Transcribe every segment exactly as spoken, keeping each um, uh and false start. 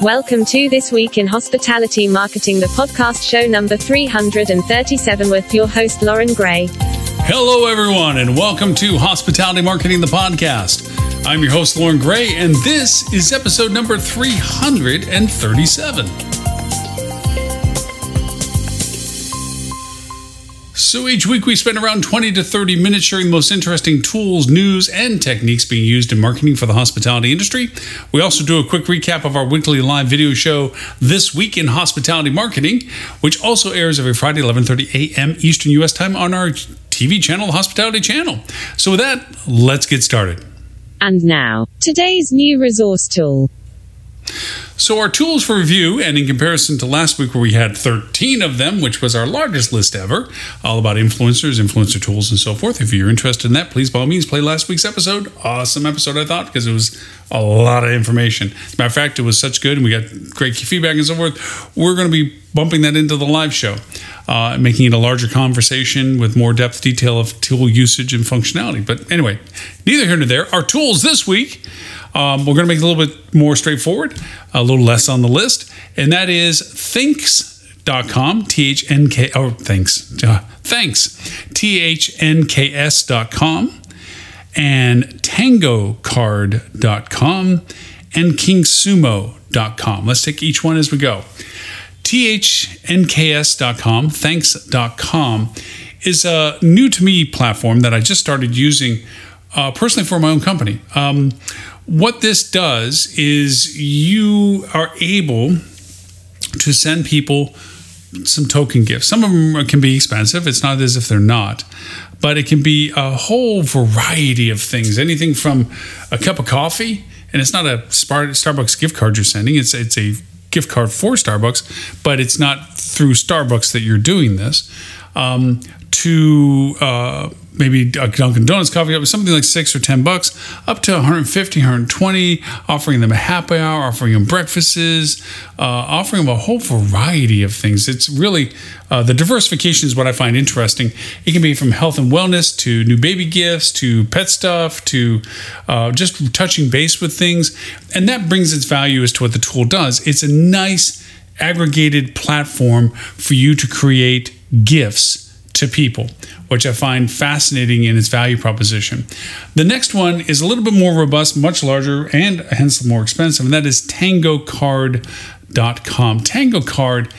Welcome to This Week in Hospitality Marketing, the podcast show number three hundred thirty-seven with your host, Loren Gray. Hello, everyone, and welcome to Hospitality Marketing, the podcast. I'm your host, Loren Gray, and this is episode number three hundred thirty-seven. So each week we spend around twenty to thirty minutes sharing the most interesting tools, news, and techniques being used in marketing for the hospitality industry. We also do a quick recap of our weekly live video show, This Week in Hospitality Marketing, which also airs every Friday, eleven thirty a.m. Eastern U S time on our T V channel, the Hospitality Channel. So with that, let's get started. And now, today's new resource tool. So our tools for review, and in comparison to last week where we had thirteen of them, which was our largest list ever, all about influencers, influencer tools, and so forth. If you're interested in that, please, by all means, play last week's episode. Awesome episode, I thought, because it was a lot of information. As a matter of fact, it was such good, and we got great feedback and so forth. We're going to be bumping that into the live show, uh, making it a larger conversation with more depth, detail of tool usage and functionality. But anyway, neither here nor there. Our tools this week, um, we're going to make it a little bit more straightforward, a little less on the list, and that is Thnks dot com, T H N K, oh, Thnks, uh, Thnks, T H N K S dot com, and Tango Card dot com, and Kingsumo dot com. Let's take each one as we go. T H N K S dot com, Thnks dot com, is a new-to-me platform that I just started using uh, personally for my own company. Um, what this does is you are able to send people some token gifts. Some of them can be expensive. It's not as if they're not. But it can be a whole variety of things, anything from a cup of coffee, and it's not a Starbucks gift card you're sending. It's, it's a gift card for Starbucks, but it's not through Starbucks that you're doing this, um, to uh, maybe a Dunkin' Donuts coffee cup, something like six or ten bucks, up to one hundred fifty, one hundred twenty, offering them a happy hour, offering them breakfasts, uh, offering them a whole variety of things. It's really, uh, the diversification is what I find interesting. It can be from health and wellness to new baby gifts, to pet stuff, to uh, just touching base with things. And that brings its value as to what the tool does. It's a nice aggregated platform for you to create gifts to people, which I find fascinating in its value proposition. The next one is a little bit more robust, much larger, and hence more expensive, and that is Tango Card dot com. TangoCard,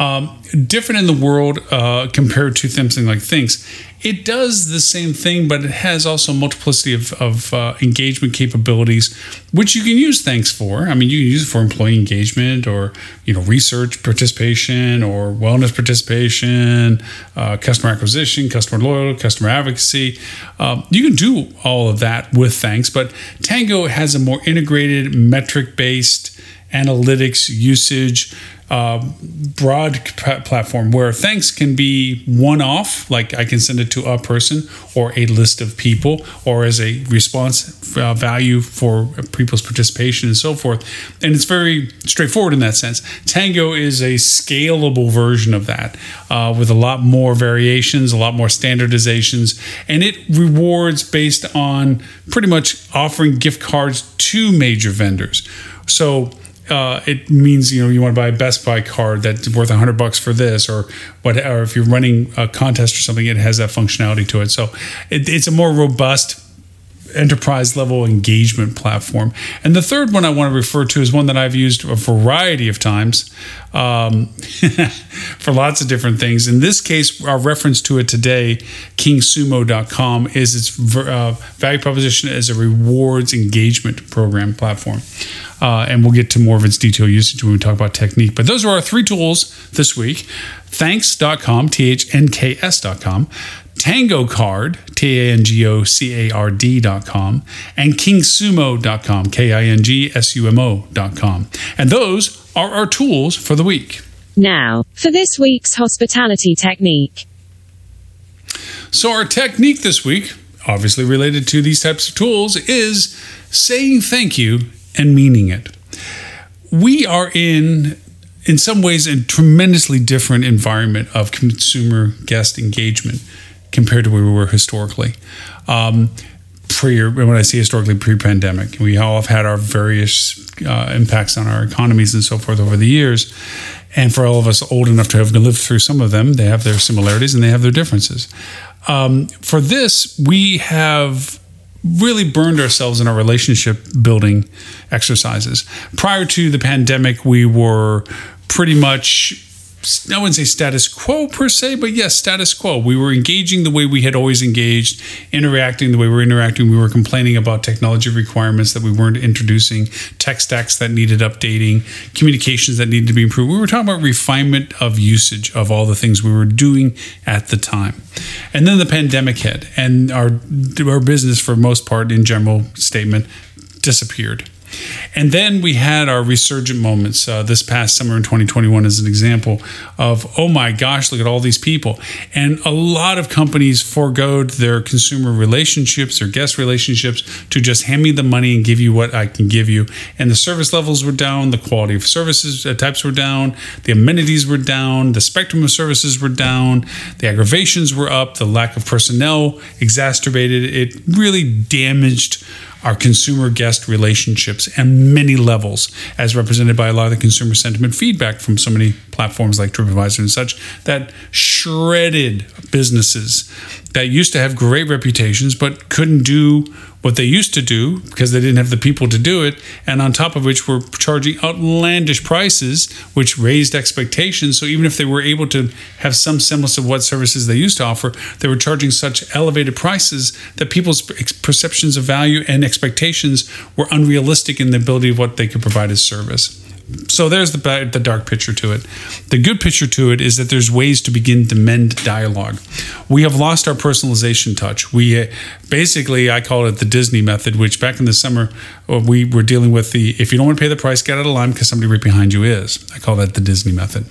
um, different in the world uh, compared to something like Thnks. It does the same thing, but it has also multiplicity of, of uh, engagement capabilities, which you can use Thnks for. I mean, you can use it for employee engagement, or you know, research participation, or wellness participation, uh, customer acquisition, customer loyalty, customer advocacy. Uh, you can do all of that with Thnks, but Tango has a more integrated, metric-based analytics usage. Uh, broad p- platform where Thnks can be one-off, like I can send it to a person or a list of people, or as a response uh, value for people's participation and so forth. And it's very straightforward in that sense. Tango is a scalable version of that uh, with a lot more variations, a lot more standardizations, and it rewards based on pretty much offering gift cards to major vendors. So Uh, it means, you know, you want to buy a Best Buy card that's worth a hundred bucks for this, or what, or if you're running a contest or something, it has that functionality to it. So it, it's a more robust enterprise level engagement platform. And the third one I want to refer to is one that I've used a variety of times um, for lots of different things. In this case, our reference to it today, Kingsumo dot com, is its uh, value proposition as a rewards engagement program platform. Uh, and we'll get to more of its detailed usage when we talk about technique. But those are our three tools this week. Thnks dot com, T H N K S dot com, TangoCard, T A N G O C A R D dot com, and Kingsumo dot com, K I N G S U M O dot com. And those are our tools for the week. Now, for this week's hospitality technique. So our technique this week, obviously related to these types of tools, is saying thank you and meaning it. We are in, in some ways, a tremendously different environment of consumer guest engagement compared to where we were historically. Um, pre, when I say historically, pre-pandemic, we all have had our various uh, impacts on our economies and so forth over the years. And for all of us old enough to have lived through some of them, they have their similarities and they have their differences. Um, for this, we have really burned ourselves in our relationship building exercises. Prior to the pandemic, we were pretty much, I wouldn't say status quo per se, but yes, status quo. We were engaging the way we had always engaged, interacting the way we were interacting. We were complaining about technology requirements that we weren't introducing, tech stacks that needed updating, communications that needed to be improved. We were talking about refinement of usage of all the things we were doing at the time. And then the pandemic hit, and our, our business, for most part, in general statement, disappeared. And then we had our resurgent moments uh, this past summer in twenty twenty-one as an example of, oh my gosh, look at all these people. And a lot of companies forgoed their consumer relationships, their guest relationships, to just hand me the money and give you what I can give you. And the service levels were down, the quality of services types were down, the amenities were down, the spectrum of services were down, the aggravations were up, the lack of personnel exacerbated. It really damaged our consumer-guest relationships and many levels, as represented by a lot of the consumer sentiment feedback from so many platforms like TripAdvisor and such, that shredded businesses that used to have great reputations but couldn't do what they used to do because they didn't have the people to do it, and on top of which were charging outlandish prices, which raised expectations. So even if they were able to have some semblance of what services they used to offer, they were charging such elevated prices that people's perceptions of value and expectations were unrealistic in the ability of what they could provide as service. So there's the, the dark picture to it. The good picture to it is that there's ways to begin to mend dialogue. We have lost our personalization touch. We basically, I call it the Disney method, which back in the summer, we were dealing with the, if you don't want to pay the price, get out of line because somebody right behind you is. I call that the Disney method.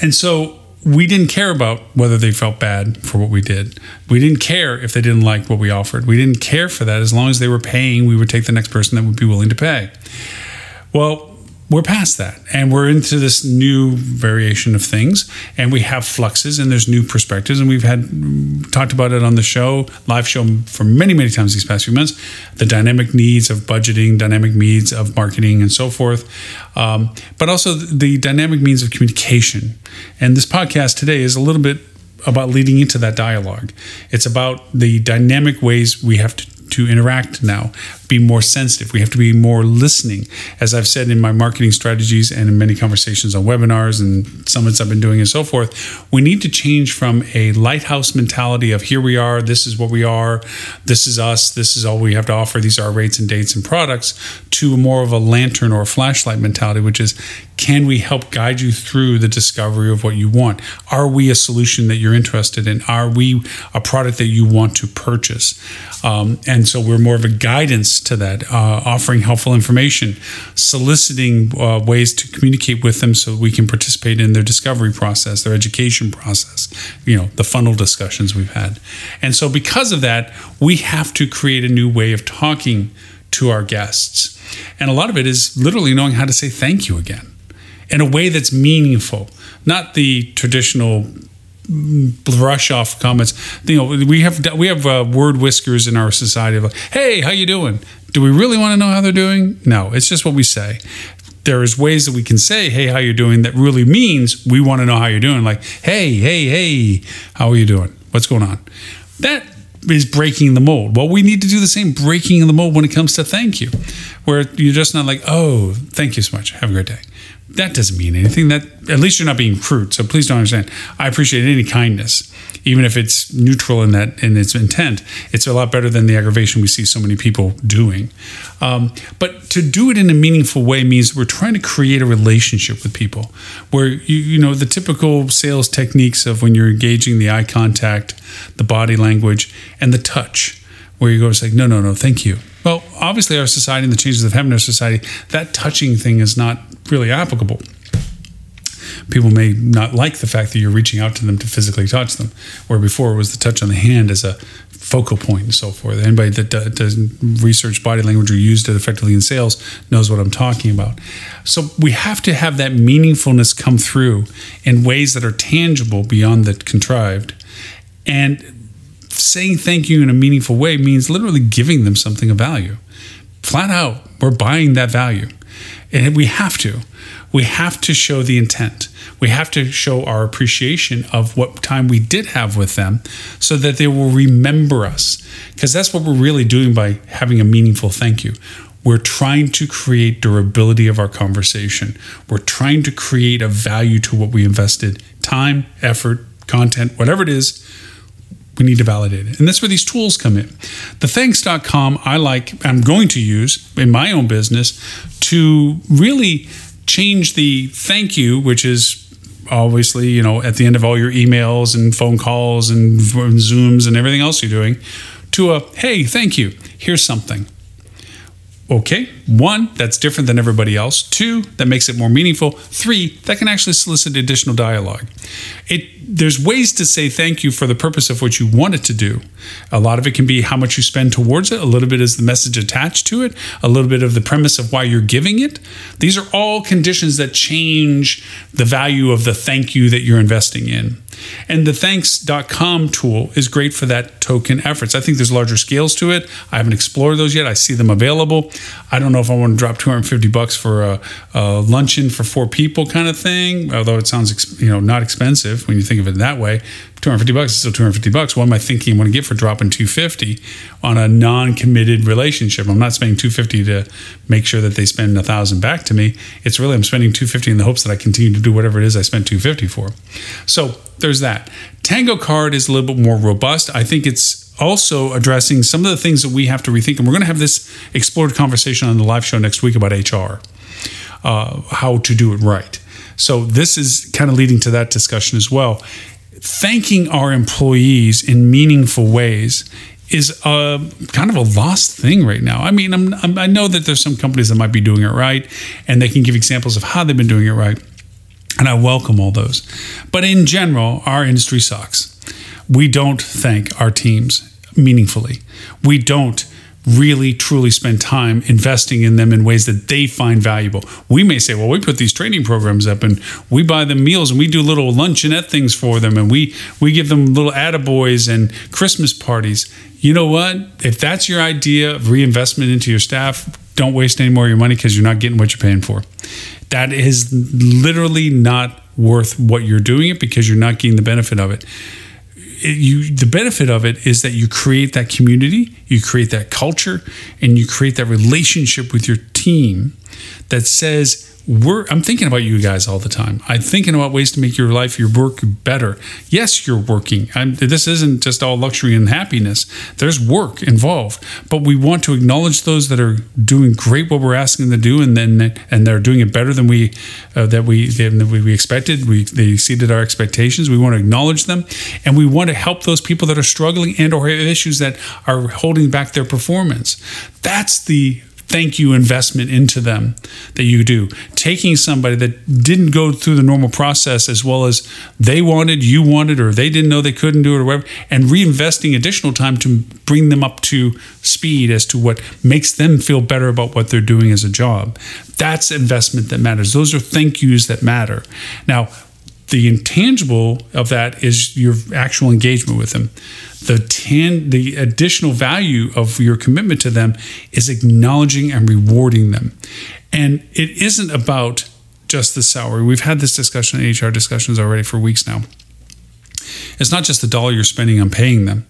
And so we didn't care about whether they felt bad for what we did. We didn't care if they didn't like what we offered. We didn't care for that. As long as they were paying, we would take the next person that would be willing to pay. Well, we're past that, and we're into this new variation of things, and we have fluxes, and there's new perspectives, and we've had talked about it on the show, live show for many, many times these past few months, the dynamic needs of budgeting, dynamic needs of marketing, and so forth, um, but also the dynamic means of communication. And this podcast today is a little bit about leading into that dialogue. It's about the dynamic ways we have to to interact now, be more sensitive. We have to be more listening. As I've said in my marketing strategies and in many conversations on webinars and summits I've been doing and so forth, we need to change from a lighthouse mentality of here we are, this is what we are, this is us, this is all we have to offer, these are our rates and dates and products, to more of a lantern or a flashlight mentality, which is, can we help guide you through the discovery of what you want? Are we a solution that you're interested in? Are we a product that you want to purchase? Um, and And so we're more of a guidance to that, uh, offering helpful information, soliciting uh, ways to communicate with them so we can participate in their discovery process, their education process, you know, the funnel discussions we've had. And so because of that, we have to create a new way of talking to our guests. And a lot of it is literally knowing how to say thank you again in a way that's meaningful, not the traditional brush off comments. You know, we have we have uh, word whiskers in our society of like, hey, how you doing? Do we really want to know how they're doing? No, it's just what we say. There is ways that we can say, hey, how you doing? That really means we want to know how you're doing. Like, hey, hey, hey, how are you doing? What's going on? That is breaking the mold. Well, we need to do the same breaking the mold when it comes to thank you, where you're just not like, oh, thank you so much. Have a great day. That doesn't mean anything. That at least you're not being crude. So please don't understand. I appreciate any kindness, even if it's neutral in that in its intent. It's a lot better than the aggravation we see so many people doing. Um, but to do it in a meaningful way means we're trying to create a relationship with people, where you you know the typical sales techniques of when you're engaging the eye contact, the body language, and the touch, where you go it's like no no no thank you. Well, obviously our society and the changes that happen in our society, that touching thing is not really applicable. People may not like the fact that you're reaching out to them to physically touch them, where before it was the touch on the hand as a focal point and so forth. Anybody that doesn't research body language or used it effectively in sales knows what I'm talking about. So we have to have that meaningfulness come through in ways that are tangible beyond the contrived. And saying thank you in a meaningful way means literally giving them something of value. Flat out, we're buying that value. And we have to. We have to show the intent. We have to show our appreciation of what time we did have with them so that they will remember us. Because that's what we're really doing by having a meaningful thank you. We're trying to create durability of our conversation. We're trying to create a value to what we invested. Time, effort, content, whatever it is. We need to validate it. And that's where these tools come in. The thanks dot com I like, I'm going to use in my own business to really change the thank you, which is obviously, you know, at the end of all your emails and phone calls and Zooms and everything else you're doing, to a, hey, thank you. Here's something. Okay, one, that's different than everybody else. Two, that makes it more meaningful. Three, that can actually solicit additional dialogue. It There's ways to say thank you for the purpose of what you want it to do. A lot of it can be how much you spend towards it. A little bit is the message attached to it. A little bit of the premise of why you're giving it. These are all conditions that change the value of the thank you that you're investing in. And the thanks dot com tool is great for that token efforts. I think there's larger scales to it. I haven't explored those yet. I see them available. I don't know if I want to drop two hundred fifty bucks for a, a luncheon for four people kind of thing, although it sounds, you know, not expensive when you think of it that way. two hundred fifty bucks is still two hundred fifty bucks. What am I thinking I'm going to get for dropping two hundred fifty on a non-committed relationship? I'm not spending two hundred fifty to make sure that they spend one thousand back to me. It's really I'm spending two hundred fifty in the hopes that I continue to do whatever it is I spent two hundred fifty for. So there's that. TangoCard is a little bit more robust. I think it's also addressing some of the things that we have to rethink. And we're going to have this explored conversation on the live show next week about H R, uh, how to do it right. So this is kind of leading to that discussion as well. Thanking our employees in meaningful ways is a, kind of a lost thing right now. I mean, I'm, I'm, I know that there's some companies that might be doing it right, and they can give examples of how they've been doing it right. And I welcome all those. But in general, our industry sucks. We don't thank our teams meaningfully. We don't really, truly spend time investing in them in ways that they find valuable. We may say, well, we put these training programs up and we buy them meals and we do little luncheonette things for them and we we give them little attaboys and Christmas parties. You know what? If that's your idea of reinvestment into your staff, don't waste any more of your money because you're not getting what you're paying for. That is literally not worth what you're doing it because you're not getting the benefit of it. It, you, the benefit of it is that you create that community, you create that culture, and you create that relationship with your team that says, we're, I'm thinking about you guys all the time. I'm thinking about ways to make your life, your work better. Yes, you're working. I'm, this isn't just all luxury and happiness. There's work involved, but we want to acknowledge those that are doing great what we're asking them to do, and then and they're doing it better than we uh, that we than we expected. We they exceeded our expectations. We want to acknowledge them, and we want to help those people that are struggling and or have issues that are holding back their performance. That's the thank you investment into them that you do. Taking somebody that didn't go through the normal process as well as they wanted, you wanted, or they didn't know they couldn't do it or whatever, and reinvesting additional time to bring them up to speed as to what makes them feel better about what they're doing as a job. That's investment that matters. Those are thank yous that matter. Now, the intangible of that is your actual engagement with them. The tan, the additional value of your commitment to them is acknowledging and rewarding them. And it isn't about just the salary. We've had this discussion, H R discussions already for weeks now. It's not just the dollar you're spending on paying them.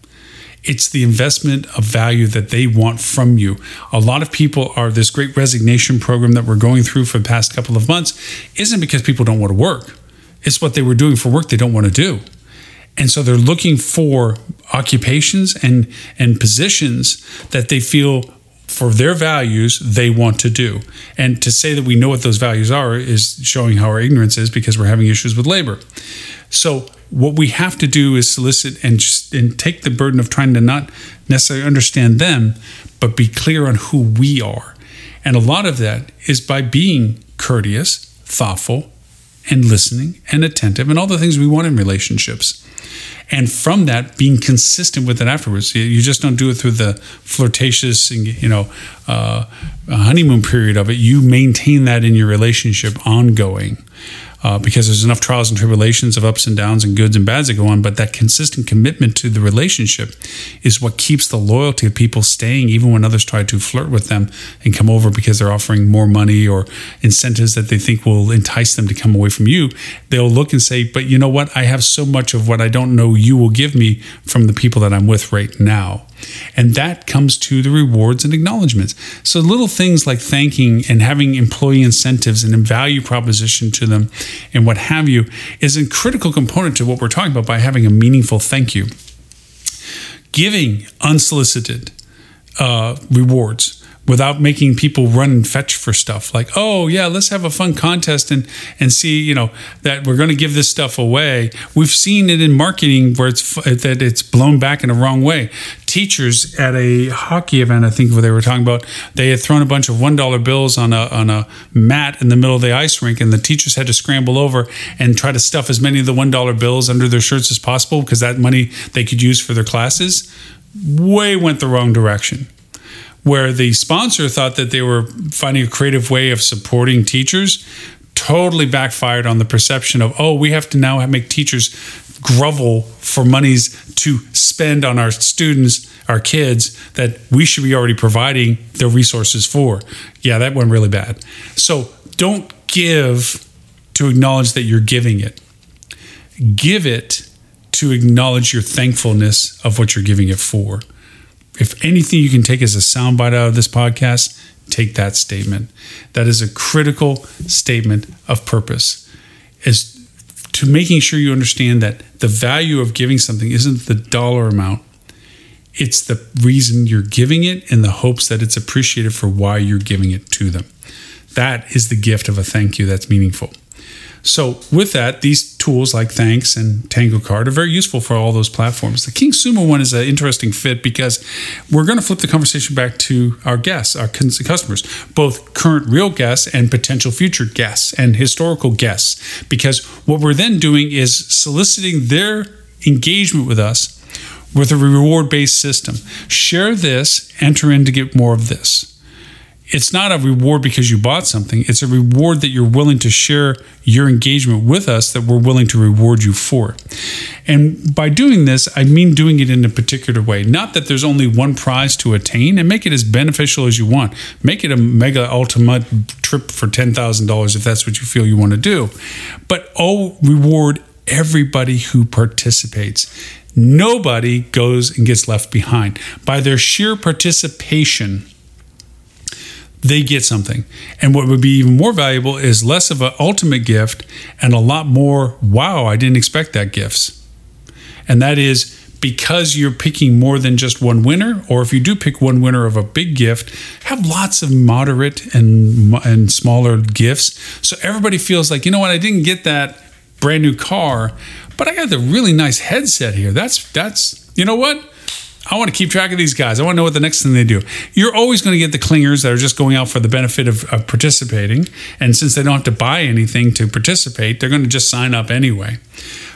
It's the investment of value that they want from you. A lot of people are, this great resignation program that we're going through for the past couple of months isn't because people don't want to work. It's what they were doing for work they don't want to do. And so they're looking for occupations and, and positions that they feel for their values they want to do. And to say that we know what those values are is showing how our ignorance is, because we're having issues with labor. So what we have to do is solicit and, and take the burden of trying to not necessarily understand them, but be clear on who we are. And a lot of that is by being courteous, thoughtful, and listening, and attentive, and all the things we want in relationships. And from that, being consistent with it afterwards. You just don't do it through the flirtatious, and you know, uh, honeymoon period of it. You maintain that in your relationship ongoing, uh, because there's enough trials and tribulations of ups and downs and goods and bads that go on. But that consistent commitment to the relationship is what keeps the loyalty of people staying, even when others try to flirt with them and come over because they're offering more money or incentives that they think will entice them to come away from you. They'll look and say, but you know what? I have so much of what I don't know you will give me from the people that I'm with right now. And that comes to the rewards and acknowledgments. So little things like thanking and having employee incentives and a value proposition to them and what have you is a critical component to what we're talking about by having a meaningful thank you. Giving unsolicited uh, rewards without making people run and fetch for stuff like, oh yeah, let's have a fun contest and and see, you know, that we're going to give this stuff away. We've seen it in marketing where it's that it's blown back in the wrong way. Teachers at a hockey event, I think what they were talking about, they had thrown a bunch of one dollar bills on a on a mat in the middle of the ice rink, and the teachers had to scramble over and try to stuff as many of the one dollar bills under their shirts as possible because that money they could use for their classes. Way went the wrong direction. Where the sponsor thought that they were finding a creative way of supporting teachers, totally backfired on the perception of, oh, we have to now make teachers grovel for monies to spend on our students, our kids, that we should be already providing their resources for. Yeah, that went really bad. So don't give to acknowledge that you're giving it. Give it to acknowledge your thankfulness of what you're giving it for. If anything you can take as a soundbite out of this podcast, take that statement. That is a critical statement of purpose, is to making sure you understand that the value of giving something isn't the dollar amount. It's the reason you're giving it and the hopes that it's appreciated for why you're giving it to them. That is the gift of a thank you that's meaningful. So with that, these tools like Thanks and TangoCard are very useful for all those platforms. The Kingsumo one is an interesting fit because we're going to flip the conversation back to our guests, our customers, both current real guests and potential future guests and historical guests, because what we're then doing is soliciting their engagement with us with a reward-based system. Share this, enter in to get more of this. It's not a reward because you bought something. It's a reward that you're willing to share your engagement with us, that we're willing to reward you for. And by doing this, I mean doing it in a particular way. Not that there's only one prize to attain, and make it as beneficial as you want. Make it a mega ultimate trip for ten thousand dollars if that's what you feel you want to do. But oh, reward everybody who participates. Nobody goes and gets left behind. By their sheer participation, they get something. And what would be even more valuable is less of an ultimate gift and a lot more, wow, I didn't expect that gifts. And that is because you're picking more than just one winner, or if you do pick one winner of a big gift, have lots of moderate and, and smaller gifts. So everybody feels like, you know what, I didn't get that brand new car, but I got the really nice headset here. That's, that's, you know what? I want to keep track of these guys. I want to know what the next thing they do. You're always going to get the clingers that are just going out for the benefit of, of participating. And since they don't have to buy anything to participate, they're going to just sign up anyway.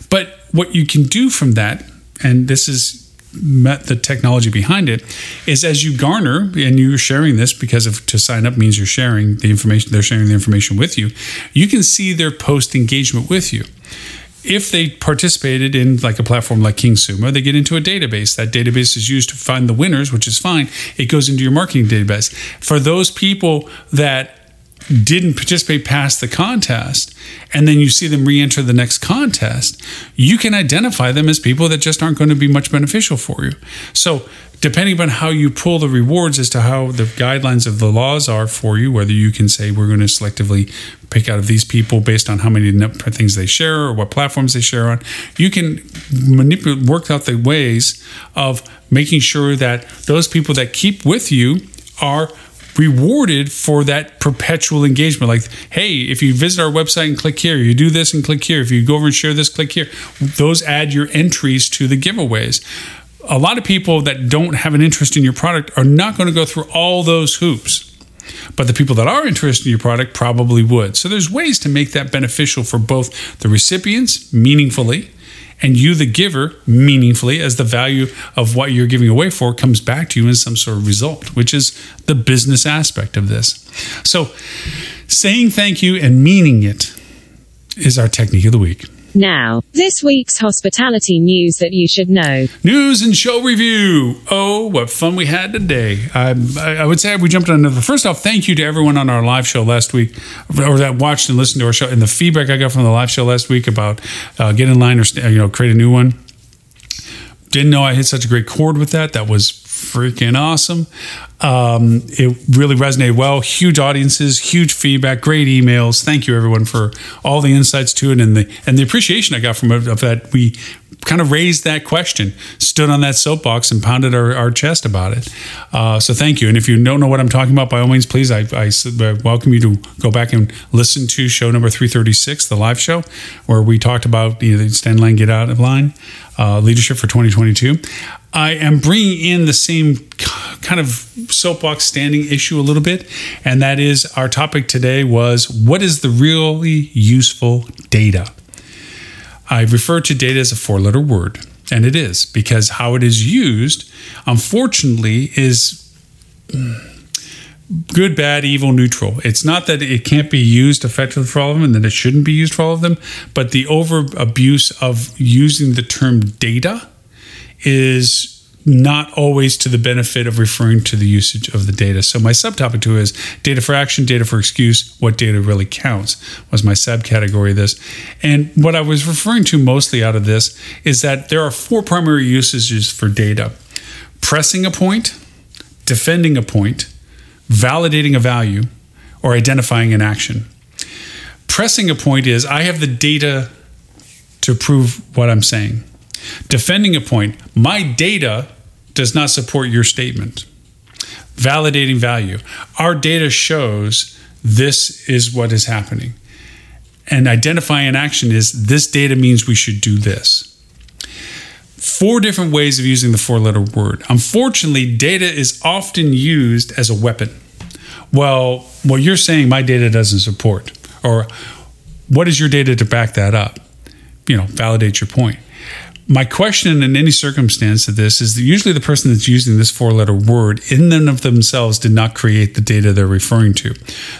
But what you can do from that, and this is the technology behind it, is as you garner, and you're sharing this because of to sign up means you're sharing the information, they're sharing the information with you, you can see their post engagement with you. If they participated in like a platform like Kingsumo, they get into a database. That database is used to find the winners, which is fine. It goes into your marketing database. For those people that didn't participate past the contest, and then you see them re-enter the next contest, you can identify them as people that just aren't going to be much beneficial for you. So depending upon how you pull the rewards as to how the guidelines of the laws are for you, whether you can say we're going to selectively pick out of these people based on how many things they share or what platforms they share on, you can manipulate, work out the ways of making sure that those people that keep with you are rewarded for that perpetual engagement. Like, hey, if you visit our website and click here, you do this and click here, if you go over and share this, click here, those add your entries to the giveaways. A lot of people that don't have an interest in your product are not going to go through all those hoops, but the people that are interested in your product probably would. So there's ways to make that beneficial for both the recipients meaningfully and you, the giver, meaningfully, as the value of what you're giving away for comes back to you in some sort of result, which is the business aspect of this. So saying thank you and meaning it is our technique of the week. Now, this week's hospitality news that you should know. News and show review. Oh, what fun we had today. I, I would say we jumped on another. First off, thank you to everyone on our live show last week, or that watched and listened to our show, and the feedback I got from the live show last week about uh, get in line or you know create a new one. Didn't know I hit such a great chord with that. That was freaking awesome. Um, it really resonated well. Huge audiences, huge feedback, great emails. Thank you, everyone, for all the insights to it and the and the appreciation I got from it of that. We kind of raised that question, stood on that soapbox and pounded our, our chest about it. Uh, so thank you. And if you don't know what I'm talking about, by all means, please, I, I, I welcome you to go back and listen to show number three thirty-six, the live show, where we talked about you know, stand in line, get out of line, uh, leadership for twenty twenty-two. I am bringing in the same kind of soapbox standing issue a little bit, and that is our topic today was what is the really useful data? I refer to data as a four-letter word, and it is, because how it is used, unfortunately, is good, bad, evil, neutral. It's not that it can't be used effectively for all of them and that it shouldn't be used for all of them, but the over-abuse of using the term data is not always to the benefit of referring to the usage of the data. So my subtopic to it is data for action, data for excuse, what data really counts was my subcategory of this. And what I was referring to mostly out of this is that there are four primary usages for data. Pressing a point, defending a point, validating a value, or identifying an action. Pressing a point is I have the data to prove what I'm saying. Defending a point, my data does not support your statement. Validating value, our data shows this is what is happening. And identifying an action is this data means we should do this. Four different ways of using the four-letter word. Unfortunately, data is often used as a weapon. Well, what you're saying, my data doesn't support. Or what is your data to back that up? You know, validate your point. My question in any circumstance of this is that usually the person that's using this four-letter word in and of themselves did not create the data they're referring to.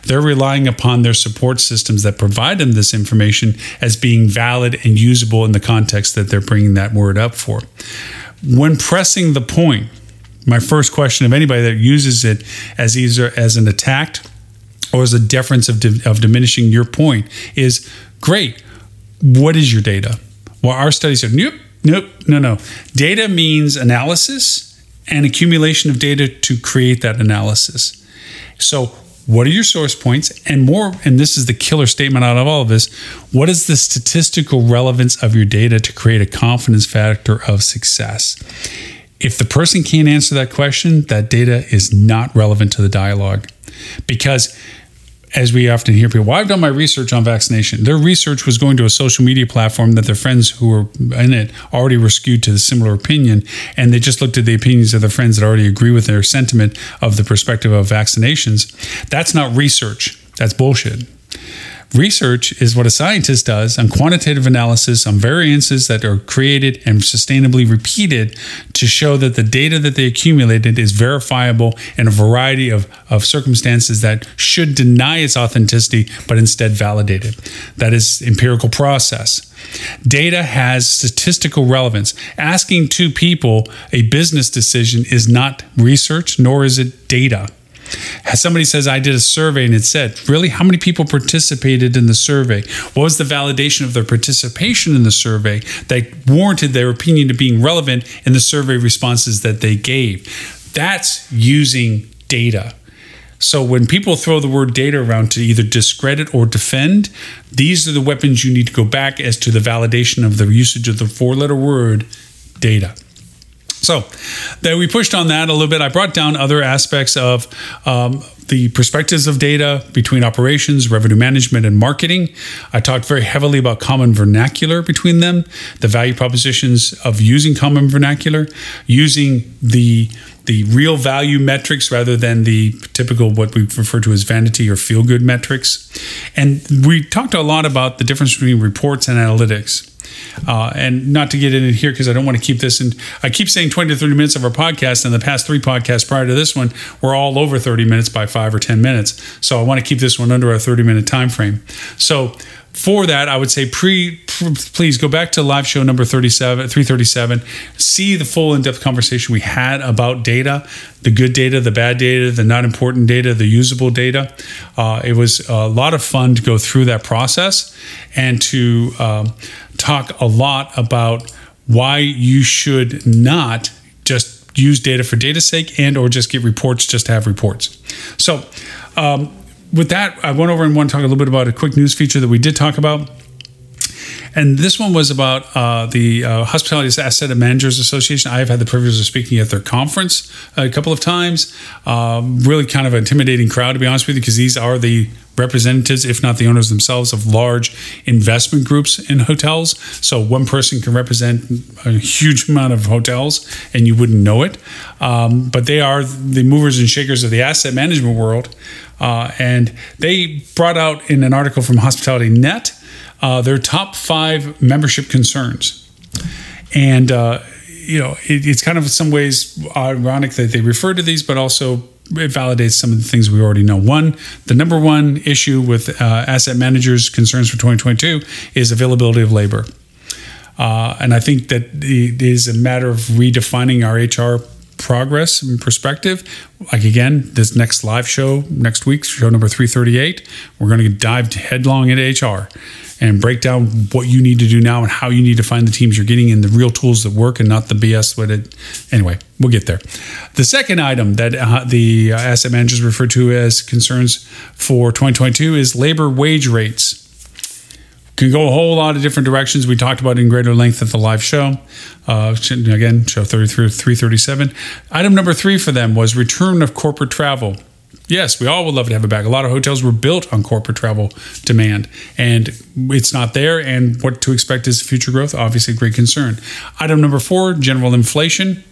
They're relying upon their support systems that provide them this information as being valid and usable in the context that they're bringing that word up for. When pressing the point, my first question of anybody that uses it as either as an attack or as a deference of, di- of diminishing your point is, great, what is your data? Well, our studies have, nope, nope, no, no. Data means analysis and accumulation of data to create that analysis. So what are your source points? And more, and this is the killer statement out of all of this, what is the statistical relevance of your data to create a confidence factor of success? If the person can't answer that question, that data is not relevant to the dialogue. Because as we often hear people, well, I've done my research on vaccination. Their research was going to a social media platform that their friends who were in it already were skewed to the similar opinion, and they just looked at the opinions of their friends that already agree with their sentiment of the perspective of vaccinations. That's not research. That's bullshit. Research is what a scientist does on quantitative analysis, on variances that are created and sustainably repeated to show that the data that they accumulated is verifiable in a variety of, of circumstances that should deny its authenticity, but instead validate it. That is empirical process. Data has statistical relevance. Asking two people a business decision is not research, nor is it data. Somebody says, I did a survey and it said, really, how many people participated in the survey? What was the validation of their participation in the survey that warranted their opinion to being relevant in the survey responses that they gave? That's using data. So when people throw the word data around to either discredit or defend, these are the weapons you need to go back as to the validation of the usage of the four-letter word data. So that we pushed on that a little bit. I brought down other aspects of um, the perspectives of data between operations, revenue management, and marketing. I talked very heavily about common vernacular between them, the value propositions of using common vernacular, using the the real value metrics rather than the typical what we refer to as vanity or feel-good metrics. And we talked a lot about the difference between reports and analytics. Uh, and not to get into here because I don't want to keep this. And I keep saying twenty to thirty minutes of our podcast, and the past three podcasts prior to this one were all over thirty minutes by five or ten minutes. So I want to keep this one under our thirty minute time frame. So for that, I would say pre, pre, please go back to live show number thirty-seven, three thirty-seven, see the full in-depth conversation we had about data, the good data, the bad data, the not important data, the usable data. Uh, it was a lot of fun to go through that process and to um, talk a lot about why you should not just use data for data's sake and or just get reports just to have reports. So, um, with that, I went over and want to talk a little bit about a quick news feature that we did talk about. And this one was about uh, the uh, Hospitality Asset Managers Association. I have had the privilege of speaking at their conference a couple of times. Um, really kind of an intimidating crowd, to be honest with you, because these are the representatives, if not the owners themselves, of large investment groups in hotels. So one person can represent a huge amount of hotels and you wouldn't know it. Um, but they are the movers and shakers of the asset management world. Uh, and they brought out in an article from Hospitality Net uh, their top five membership concerns. And, uh, you know, it, it's kind of in some ways ironic that they refer to these, but also it validates some of the things we already know. One, the number one issue with uh, asset managers' concerns for twenty twenty-two is availability of labor. Uh, and I think that it is a matter of redefining our H R progress and perspective. Like again, this next live show, next week, show number three thirty-eight, we're going to dive headlong into H R and break down what you need to do now and how you need to find the teams you're getting and the real tools that work and not the B S with it. Anyway, we'll get there. The second item that uh, the uh, asset managers refer to as concerns for twenty twenty-two is labor wage rates. Can go a whole lot of different directions. We talked about it in greater length at the live show. Uh, again, show thirty-three, three thirty-seven. Item number three for them was return of corporate travel. Yes, we all would love to have it back. A lot of hotels were built on corporate travel demand, and it's not there. And what to expect is future growth, obviously a great concern. Item number four, general inflation.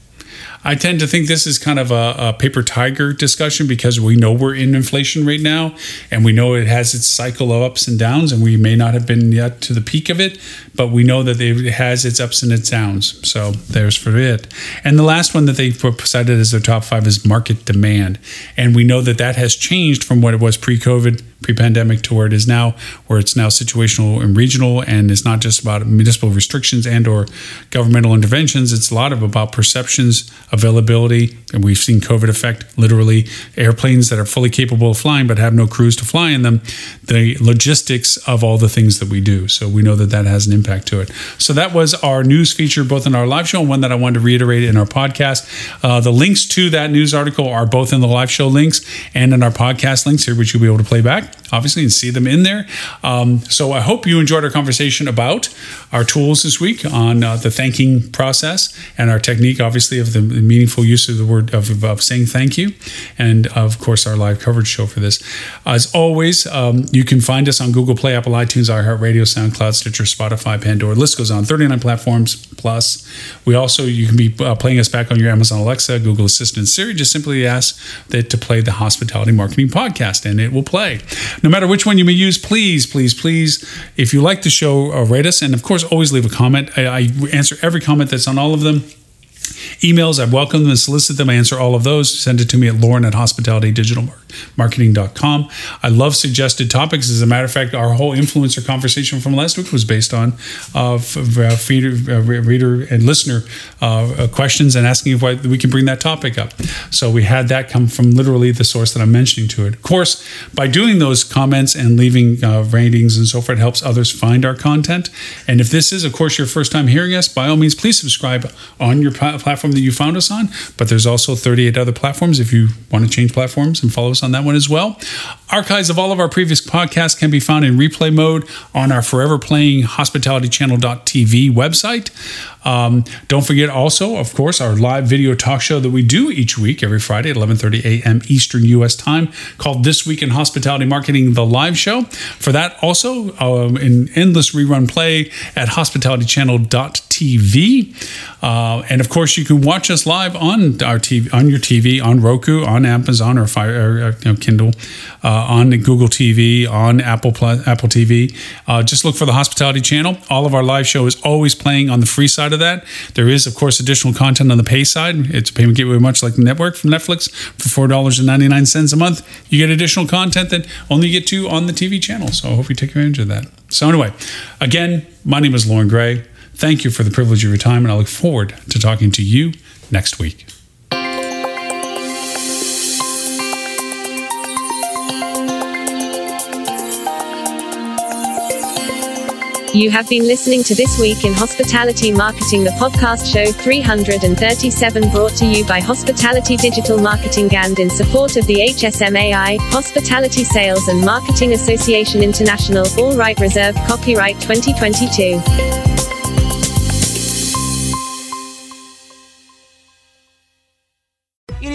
I tend to think this is kind of a, a paper tiger discussion because we know we're in inflation right now, and we know it has its cycle of ups and downs, and we may not have been yet to the peak of it, but we know that it has its ups and its downs. So there's for it. And the last one that they cited as their top five is market demand. And we know that that has changed from what it was pre-COVID, pre-pandemic to where it is now, where it's now situational and regional, and it's not just about municipal restrictions and or governmental interventions. It's a lot of about perceptions, availability, and we've seen COVID affect literally airplanes that are fully capable of flying but have no crews to fly in them, the logistics of all the things that we do. So we know that that has an impact to it. So that was our news feature, both in our live show and one that I wanted to reiterate in our podcast. Uh, the links to that news article are both in the live show links and in our podcast links here, which you'll be able to play back, obviously, and see them in there. Um, so I hope you enjoyed our conversation about our tools this week on uh, the thanking process and our technique, obviously, of the meaningful use of the word of, of saying thank you, and of course our live coverage show for this. As always, um, you can find us on Google Play, Apple iTunes, iHeart Radio, SoundCloud, Stitcher, Spotify, Pandora. The list goes on. thirty-nine platforms plus. We also you can be uh, playing us back on your Amazon Alexa, Google Assistant, Siri. Just simply ask that to play the Hospitality Marketing Podcast, and it will play. No matter which one you may use, please, please, please, if you like the show, uh, rate us, and of course always leave a comment. I, I answer every comment that's on all of them. Emails, I welcome them and solicit them. I answer all of those. Send it to me at Loren at hospitality digital marketing dot com. hospitality marketing dot com. I love suggested topics. As a matter of fact, our whole influencer conversation from last week was based on uh, reader, uh, reader and listener uh, questions and asking if we can bring that topic up. So we had that come from literally the source that I'm mentioning to it. Of course, by doing those comments and leaving uh, ratings and so forth, it helps others find our content. And if this is, of course, your first time hearing us, by all means, please subscribe on your pl- platform that you found us on. But there's also thirty-eight other platforms if you want to change platforms and follow us on that one as well. Archives of all of our previous podcasts can be found in replay mode on our forever playing hospitality channel dot t v website. Um, don't forget also, of course, our live video talk show that we do each week, every Friday at eleven thirty a.m. Eastern U S time, called This Week in Hospitality Marketing, the live show. For that also, um, an endless rerun play at hospitality channel dot t v. Uh, and of course, you can watch us live on our T V, on your T V, on Roku, on Amazon or, Fire, or you know, Kindle, uh, on Google T V, on Apple Apple T V. Uh, just look for the Hospitality Channel. All of our live show is always playing on the free side of that. There is, of course, additional content on the pay side. It's a payment gateway much like the network from Netflix for four dollars and ninety-nine cents a month. You get additional content that only you get to on the T V channel. So I hope you take advantage of that. So anyway, again, my name is Loren Gray. Thank you for the privilege of your time, and I look forward to talking to you next week. You have been listening to This Week in Hospitality Marketing, the podcast show three hundred thirty-seven, brought to you by Hospitality Digital Marketing and in support of the H S M A I, Hospitality Sales and Marketing Association International, all rights reserved, copyright twenty twenty-two. It